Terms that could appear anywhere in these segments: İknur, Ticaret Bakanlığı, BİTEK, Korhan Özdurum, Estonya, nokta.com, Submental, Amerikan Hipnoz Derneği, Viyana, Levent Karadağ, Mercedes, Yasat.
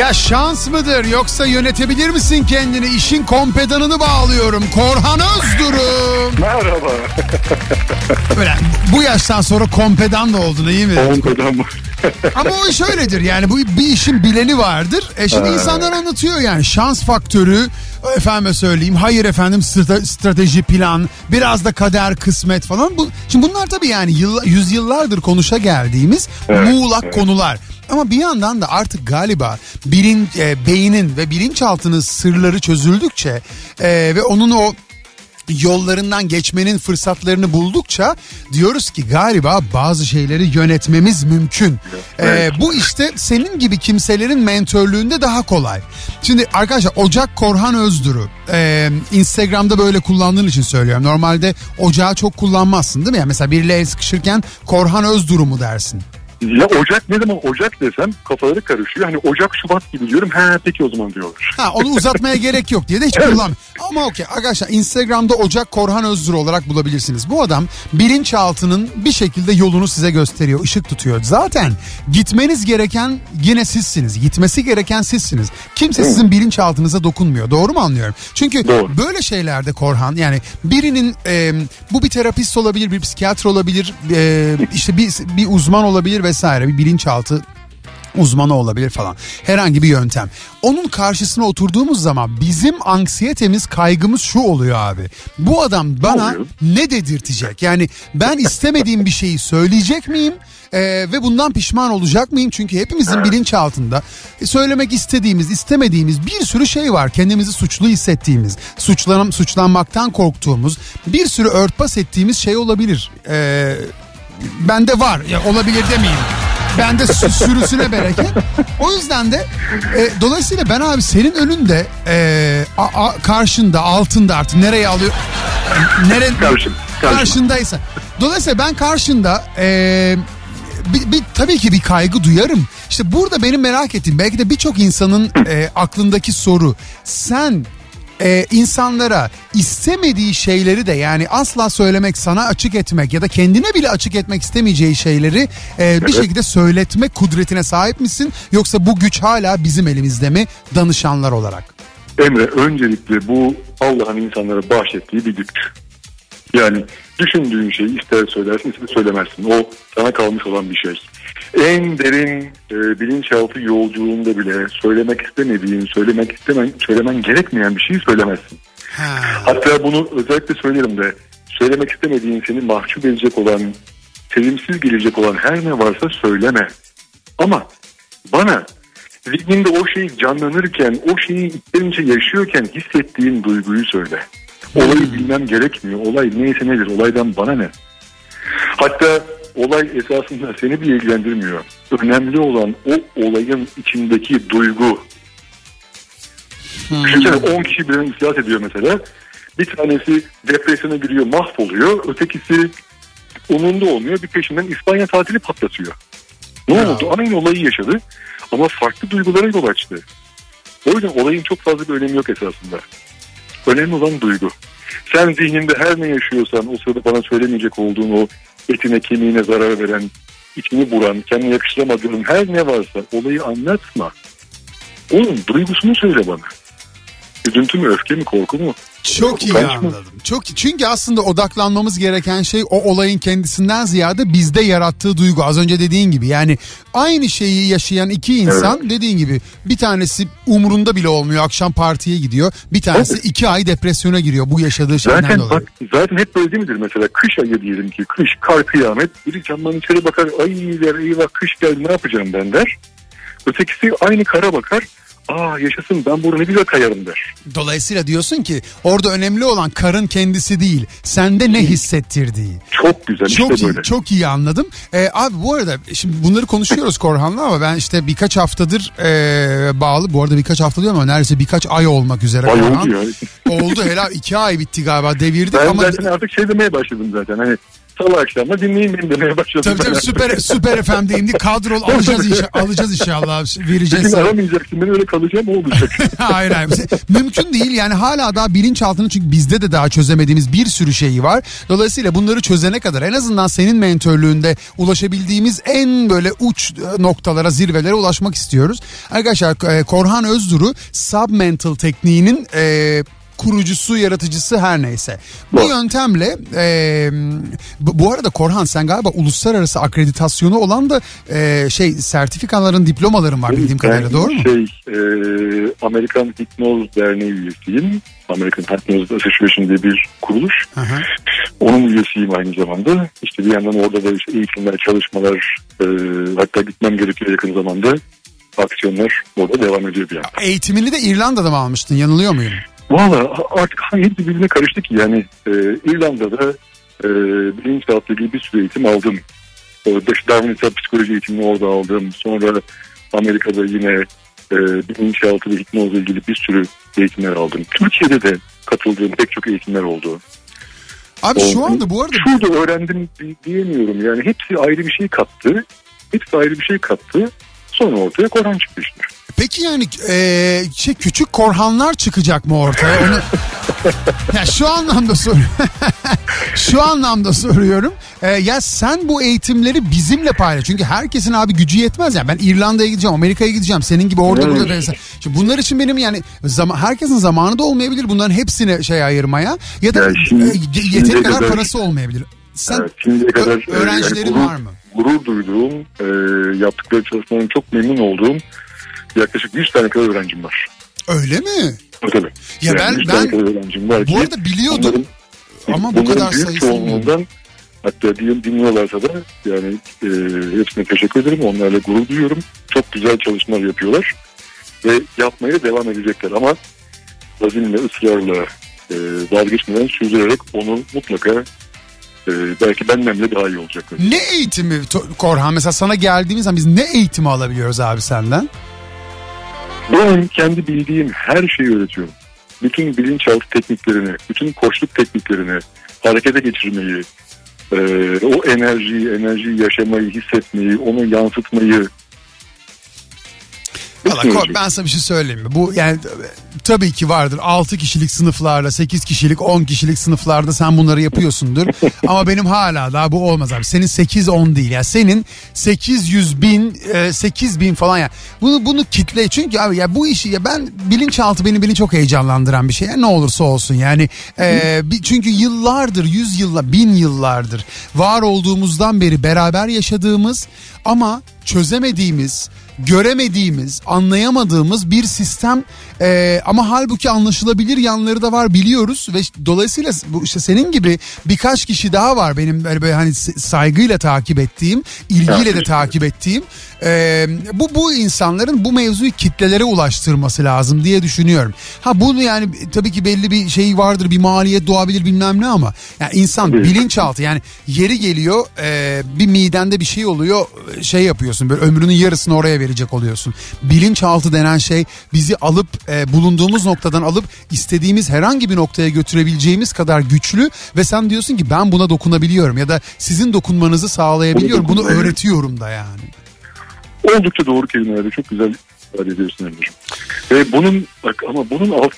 Ya şans mıdır yoksa yönetebilir misin kendini? İşin kompedanını bağlıyorum. Korhan Özdurum. Merhaba. Böyle, bu yaştan sonra kompedan da oldun iyi mi? Kompedan mı? Ama o iş öyledir yani, bu bir işin bileni vardır. Şimdi insanlar anlatıyor yani şans faktörü, efendime söyleyeyim, hayır efendim strateji, plan, biraz da kader, kısmet falan. Şimdi bunlar tabii yani yüzyıllardır konuşa geldiğimiz muğlak konular. Ama bir yandan da artık galiba beynin ve bilinçaltının sırları çözüldükçe ve onun o yollarından geçmenin fırsatlarını buldukça diyoruz ki galiba bazı şeyleri yönetmemiz mümkün. Bu işte senin gibi kimselerin mentörlüğünde daha kolay. Şimdi arkadaşlar, Ocak Korhan Özduru, Instagram'da böyle kullandığın için söylüyorum. Normalde ocağı çok kullanmazsın değil mi? Yani mesela biriyle el sıkışırken Korhan Özduru mu dersin? Ya Ocak ne zaman Ocak desem kafaları karışıyor. Hani Ocak Şubat gibi diyorum. He peki o zaman diyorlar. Ha, onu uzatmaya gerek yok diye de hiç kullanmıyorum. Ama okey arkadaşlar, Instagram'da Ocak Korhan Özdur olarak bulabilirsiniz. Bu adam bilinçaltının bir şekilde yolunu size gösteriyor. Işık tutuyor. Zaten gitmeniz gereken yine sizsiniz. Gitmesi gereken sizsiniz. Kimse sizin bilinçaltınıza dokunmuyor. Doğru mu anlıyorum? Çünkü doğru. Böyle şeylerde Korhan, yani birinin bu bir terapist olabilir, bir psikiyatr olabilir, işte bir uzman olabilir ve vesaire, bir bilinçaltı uzmanı olabilir falan. Herhangi bir yöntem. Onun karşısına oturduğumuz zaman bizim anksiyetemiz, kaygımız şu oluyor abi. Bu adam bana ne dedirtecek? Yani ben istemediğim bir şeyi söyleyecek miyim? Ve bundan pişman olacak mıyım? Çünkü hepimizin bilinçaltında söylemek istediğimiz, istemediğimiz bir sürü şey var. Kendimizi suçlu hissettiğimiz, suçlanmaktan korktuğumuz, bir sürü örtbas ettiğimiz şey olabilir. Bende var. Ya olabilir demeyeyim. Bende sürüsüne bereket. O yüzden de dolayısıyla ben abi senin önünde karşında, altında, artık nereye alıyor? Karşındaysa. Dolayısıyla ben karşında tabii ki bir kaygı duyarım. İşte burada benim merak ettiğim, belki de birçok insanın aklındaki soru. Sen insanlara istemediği şeyleri de, yani asla söylemek, sana açık etmek ya da kendine bile açık etmek istemeyeceği şeyleri bir şekilde söyletme kudretine sahip misin? Yoksa bu güç hala bizim elimizde mi danışanlar olarak? Emre, öncelikle bu Allah'ın insanlara bahşettiği bir güç. Yani düşündüğün şeyi ister söylersin, ister söylemezsin. O sana kalmış olan bir şey. En derin bilinçaltı yolculuğunda bile söylemek istemediğin, söylemen gerekmeyen bir şeyi söylemezsin. Hatta bunu özellikle söylerim de, söylemek istemediğin, seni mahcup edecek olan, sevimsiz gelecek olan her ne varsa söyleme. Ama bana zihninde o şey canlanırken, o şeyi içten içe yaşıyorken hissettiğin duyguyu söyle. Olayı bilmem gerekmiyor. Olay neyse nedir. Olaydan bana ne? Hatta olay esasında seni bile ilgilendirmiyor. Önemli olan o olayın içindeki duygu. Düşünsene 10 kişi birine iflas ediyor mesela. Bir tanesi depresyona giriyor, mahvoluyor. Ötekisi umurunda olmuyor. Bir peşinden İspanya tatili patlatıyor. Ne oldu? Aynı olayı yaşadı. Ama farklı duygulara yol açtı. O yüzden olayın çok fazla bir önemi yok esasında. Önemli olan duygu. Sen zihninde her ne yaşıyorsan, o sırada bana söylemeyecek olduğun, o etine kemiğine zarar veren, içini buran, kendine yakıştıramadığın her ne varsa olayı anlatma. Onun duygusunu söyle bana. Üzüntü mü, öfke mi, korku mu? Çok iyi anladım. Çok iyi. Çünkü aslında odaklanmamız gereken şey o olayın kendisinden ziyade bizde yarattığı duygu. Az önce dediğin gibi, yani aynı şeyi yaşayan iki insan, dediğin gibi bir tanesi umurunda bile olmuyor, akşam partiye gidiyor. Bir tanesi 2 ay depresyona giriyor bu yaşadığı şeyden dolayı. Zaten hep böyle değil midir mesela? Kış ayı diyelim ki, kış, kar, kıyamet. Biri camdan içeri bakar, ay der, eyvah kış geldi, ne yapacağım ben der. Ötekisi aynı kara bakar. Aa yaşasın, ben burada ne güzel kayarım der. Dolayısıyla diyorsun ki orada önemli olan karın kendisi değil, sende ne hissettirdiği. Çok güzel, çok işte iyi, böyle. Çok iyi anladım. Abi bu arada şimdi bunları konuşuyoruz Korhan'la, ama ben işte birkaç haftadır bağlı. Bu arada birkaç hafta diyorum ama neredeyse birkaç ay olmak üzere. Ay oldu ya. Oldu, helal 2 ay bitti galiba, devirdik. Ben ama... artık şey demeye başladım zaten, hani Salı akşamı dinleyin, beni demeye başladım. Tabii tabii, süper FM'deyim diye kadrol alacağız inşallah. Vereceğiz. Bugün aramayacaksın, ben öyle kalacağım, o olacak. Hayır. Mümkün değil yani, hala daha bilinçaltını, çünkü bizde de daha çözemediğimiz bir sürü şeyi var. Dolayısıyla bunları çözene kadar en azından senin mentörlüğünde ulaşabildiğimiz en böyle uç noktalara, zirvelere ulaşmak istiyoruz. Arkadaşlar, Korhan Özduru Submental tekniğinin kurucusu, yaratıcısı, her neyse. Bu yöntemle bu arada Korhan, sen galiba uluslararası akreditasyonu olan da sertifikaların, diplomaların var bildiğim kadarıyla, doğru mu? Amerikan Hipnoz Derneği üyesiyim. Amerikan Hipnoz Association diye bir kuruluş. Aha. Onun üyesiyim aynı zamanda. İşte bir yandan orada da işte eğitimler, çalışmalar, hatta gitmem gerekiyor yakın zamanda. Aksiyonlar orada devam ediyor bir yandan. Eğitimini de İrlanda'da mı almıştın? Yanılıyor muyum? Valla artık hangi birbirine karıştı ki yani, İrlanda'da bilinçaltı ilgili bir sürü eğitim aldım. Darwinsel psikoloji eğitimini orada aldım. Sonra Amerika'da yine bilinçaltı ve hipnozla ilgili bir sürü eğitimler aldım. Türkiye'de de katıldığım pek çok eğitimler oldu. Abi şu anda bu arada... Şurada öğrendim diyemiyorum yani, hepsi ayrı bir şey kattı. Sonra ortaya Korhan çıktı işte. Peki yani küçük Korhanlar çıkacak mı ortaya? Ya şu anlamda soruyorum. Ya sen bu eğitimleri bizimle paylaş. Çünkü herkesin abi gücü yetmez. Yani ben İrlanda'ya gideceğim, Amerika'ya gideceğim. Senin gibi orada burada. Şimdi bunlar için benim yani herkesin zamanı da olmayabilir. Bunların hepsine ayırmaya. Ya da yeteri kadar parası olmayabilir. Sen öğrencilerin yani var mı? Gurur duyduğum, yaptıkları çalışmaların çok memnun olduğum yaklaşık 100 tane kadar öğrencim var. Öyle mi? Tabii. Ya yani ben bu arada biliyordum ama bu kadar sayısı olmadan, hatta dinliyorlarsa da yani hepsine teşekkür ederim. Onlarla gurur duyuyorum. Çok güzel çalışmalar yapıyorlar ve yapmaya devam edecekler ama azimle, ısrarla, vazgeçmeden sürdürerek onu mutlaka, belki benden bile daha iyi olacak. Ne eğitimi Korhan? Mesela sana geldiğimiz zaman biz ne eğitimi alabiliyoruz abi senden? Ben kendi bildiğim her şeyi öğretiyorum. Bütün bilinçaltı tekniklerini, bütün koçluk tekniklerini, harekete geçirmeyi, o enerjiyi yaşamayı, hissetmeyi, onu yansıtmayı. Ben sana bir şey söyleyeyim mi? Bu yani tabii ki vardır. 6 kişilik sınıflarla, 8 kişilik, 10 kişilik sınıflarda sen bunları yapıyorsundur. Ama benim hala daha bu olmaz abi. Senin 8-10 değil ya. Yani senin 800 bin falan ya. Yani. Bunu kitle, çünkü abi ya bu işi ya bilinçaltı beni çok heyecanlandıran bir şey. Yani ne olursa olsun yani. Çünkü yıllardır, 100 yılla, 1000 yıllardır var olduğumuzdan beri beraber yaşadığımız ama çözemediğimiz, göremediğimiz, anlayamadığımız bir sistem, ama halbuki anlaşılabilir yanları da var, biliyoruz ve dolayısıyla bu işte senin gibi birkaç kişi daha var benim böyle hani saygıyla takip ettiğim, ilgiyle de takip ettiğim, bu insanların bu mevzuyu kitlelere ulaştırması lazım diye düşünüyorum. Ha bunu yani tabii ki belli bir şey vardır, bir maliyet doğabilir bilmem ne ama yani insan bilinçaltı yani yeri geliyor bir midende bir şey oluyor, şey yapıyorsun böyle, ömrünün yarısını oraya verecek oluyorsun. Bilinçaltı denen şey bizi alıp bulunduğumuz noktadan alıp istediğimiz herhangi bir noktaya götürebileceğimiz kadar güçlü ve sen diyorsun ki ben buna dokunabiliyorum ya da sizin dokunmanızı sağlayabiliyorum. Bunu öğretiyorum da yani. Oldukça doğru kelimelerle çok güzel ifade ediyorsun Emre'cim. Ve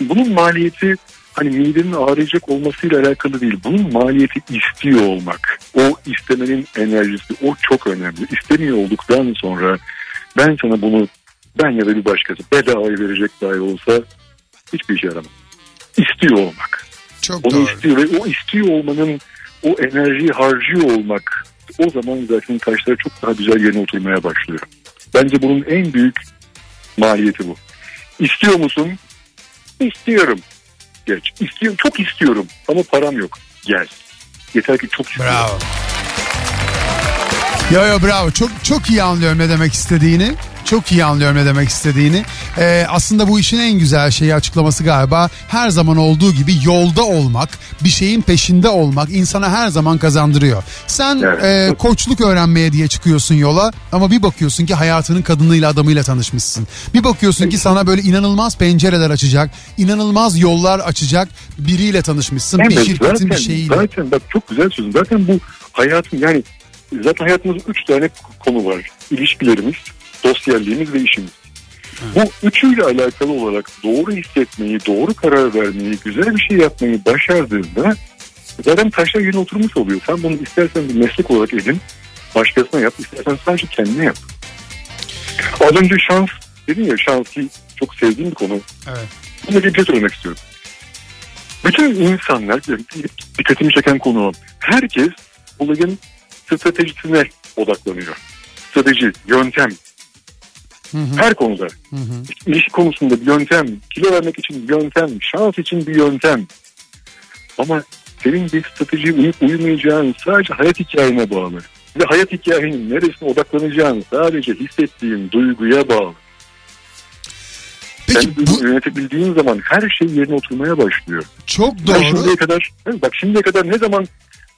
bunun maliyeti hani midenin ağrıyacak olmasıyla alakalı değil. Bunun maliyeti istiyor olmak. O istemenin enerjisi, o çok önemli. İstemiyor olduktan sonra ben sana bunu, ben ya da bir başkası bedavaya verecek dahi olsa hiçbir işe yaramaz. İstiyor olmak. Çok onu doğru. İstiyor ve o istiyor olmanın, o enerjiyi harcıyor olmak, o zaman zaten taşlar çok daha güzel yerine oturmaya başlıyor. Bence bunun en büyük maliyeti bu. İstiyor musun? İstiyorum. Geç. İstiyorum, çok istiyorum ama param yok. Gel. Yeter ki çok istiyorum. Bravo. Yo bravo. Çok iyi anlıyorum ne demek istediğini. Aslında bu işin en güzel şeyi, açıklaması galiba her zaman olduğu gibi yolda olmak, bir şeyin peşinde olmak insana her zaman kazandırıyor. Sen koçluk öğrenmeye diye çıkıyorsun yola ama bir bakıyorsun ki hayatının kadınıyla, adamıyla tanışmışsın. Bir bakıyorsun ki sana böyle inanılmaz pencereler açacak, inanılmaz yollar açacak biriyle tanışmışsın. Evet, bir şirketin zaten, bir şeyiyle. Zaten bak çok güzel sözüm. Zaten bu hayatım, yani zaten hayatımızda 3 tane konu var. İlişkilerimiz, sosyalliğimiz ve işimiz. Bu üçüyle alakalı olarak doğru hissetmeyi, doğru karar vermeyi, güzel bir şey yapmayı başardığında zaten taşlar yerine oturmuş oluyor. Sen bunu istersen bir meslek olarak edin, başkasına yap, istersen sadece kendine yap. Az önce şans dedin ya, şansı çok sevdiğim bir konu. Evet. Bunu bir şey söylemek istiyorum. Bütün insanlar, dikkatimi çeken konu, herkes olayın stratejisine odaklanıyor. Strateji, yöntem. Hı-hı. Her konuda. Hı-hı. İlişki konusunda bir yöntem, kilo vermek için bir yöntem, şans için bir yöntem. Ama senin bir stratejiye uyup uyumayacağın sadece hayat hikayene bağlı. Ve hayat hikayenin neresine odaklanacağını sadece hissettiğin duyguya bağlı. Peki, sen bu... yönetebildiğin zaman her şey yerine oturmaya başlıyor. Çok doğru. Şimdiye kadar ne zaman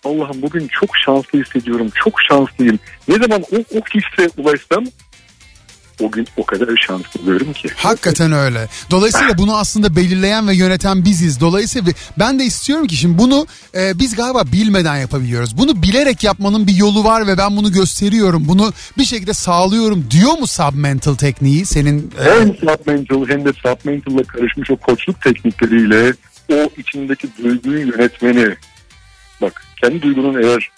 Allah'ım bugün çok şanslı hissediyorum, çok şanslıyım, ne zaman o hisse ulaşsam o gün o kadar şanslı oluyorum ki. Hakikaten öyle. Dolayısıyla bunu aslında belirleyen ve yöneten biziz. Dolayısıyla ben de istiyorum ki şimdi bunu biz galiba bilmeden yapabiliyoruz. Bunu bilerek yapmanın bir yolu var ve ben bunu gösteriyorum. Bunu bir şekilde sağlıyorum diyor mu Submental tekniği senin? Hem Submental hem de Submental'la karışmış o koçluk teknikleriyle o içindeki duyguyu yönetmeni. Bak, kendi duygunun eğer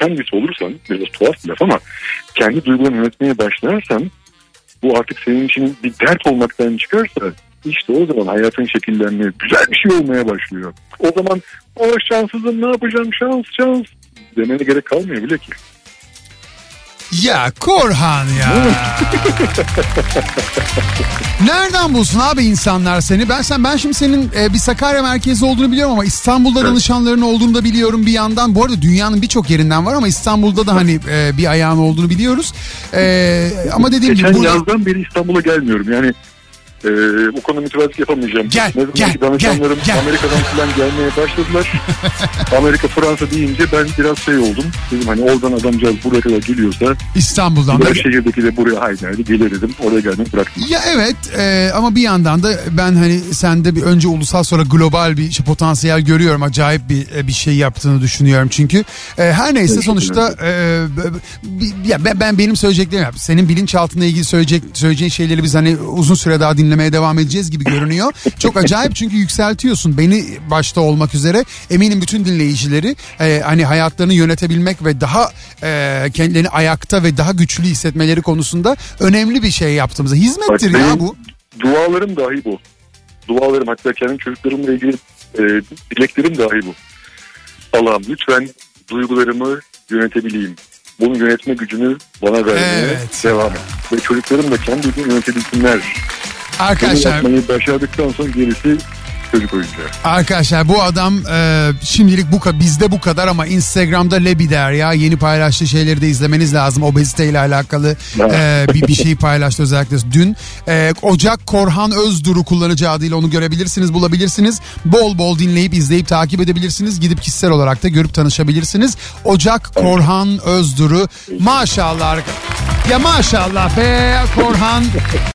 kendisi olursan, biraz tuhaf bir laf ama kendi duygularını yönetmeye başlarsan bu artık senin için bir dert olmaktan çıkarsa işte o zaman hayatın şekillenmeye, güzel bir şey olmaya başlıyor. O zaman o şanssızım, ne yapacağım, şans demene gerek kalmıyor bile ki. Ya Korhan ya. Nereden bulsun abi insanlar seni? Ben şimdi senin bir Sakarya merkezi olduğunu biliyorum ama İstanbul'da danışanların olduğunu da biliyorum bir yandan. Bu arada dünyanın birçok yerinden var ama İstanbul'da da hani bir ayağın olduğunu biliyoruz. Ama dediğim gibi burada... yazdan beri İstanbul'a gelmiyorum. Yani bu konuda mütevazılık yapamayacağım. Gel. Danışanlarım Amerika'dan falan gelmeye başladılar. Amerika, Fransa deyince ben biraz oldum. Dedim hani oradan adamcağız buraya kadar geliyorsa İstanbul'dan da şehirdeki de buraya haydi gelir dedim. Oraya geldim, bıraktım. Ya evet ama bir yandan da ben hani sende bir önce ulusal sonra global bir potansiyel görüyorum. Acayip bir şey yaptığını düşünüyorum çünkü. Her neyse evet, sonuçta benim söyleyeceklerim yap. Senin bilinçaltına ilgili söyleyeceğin şeyleri biz hani uzun süre daha dinlemeye devam edeceğiz gibi görünüyor. Çok acayip çünkü yükseltiyorsun beni başta olmak üzere. Eminim bütün dinleyicileri hani hayatlarını yönetebilmek ve daha kendilerini ayakta ve daha güçlü hissetmeleri konusunda önemli bir şey yaptığımızda. Hizmettir bak, ya bu. Dualarım dahi bu. Dualarım, hatta kendi çocuklarımla ilgili dileklerim dahi bu. Allah'ım lütfen duygularımı yönetebileyim. Bunu yönetme gücünü bana vermeye devam et. Ve çocuklarım da kendi gücünü yönetebilsinler. Arkadaşlar başardıktan sonra gerisi çocuk oyuncağı. Arkadaşlar bu adam şimdilik bizde bu kadar ama Instagram'da Lebi der ya, yeni paylaştığı şeyleri de izlemeniz lazım. Obeziteyle alakalı bir şeyi paylaştı özellikle dün. Ocak Korhan Özduru kullanıcı adıyla onu görebilirsiniz, bulabilirsiniz. Bol bol dinleyip, izleyip, takip edebilirsiniz. Gidip kişisel olarak da görüp tanışabilirsiniz. Ocak Korhan Özduru. Maşallah. Ya maşallah be Korhan.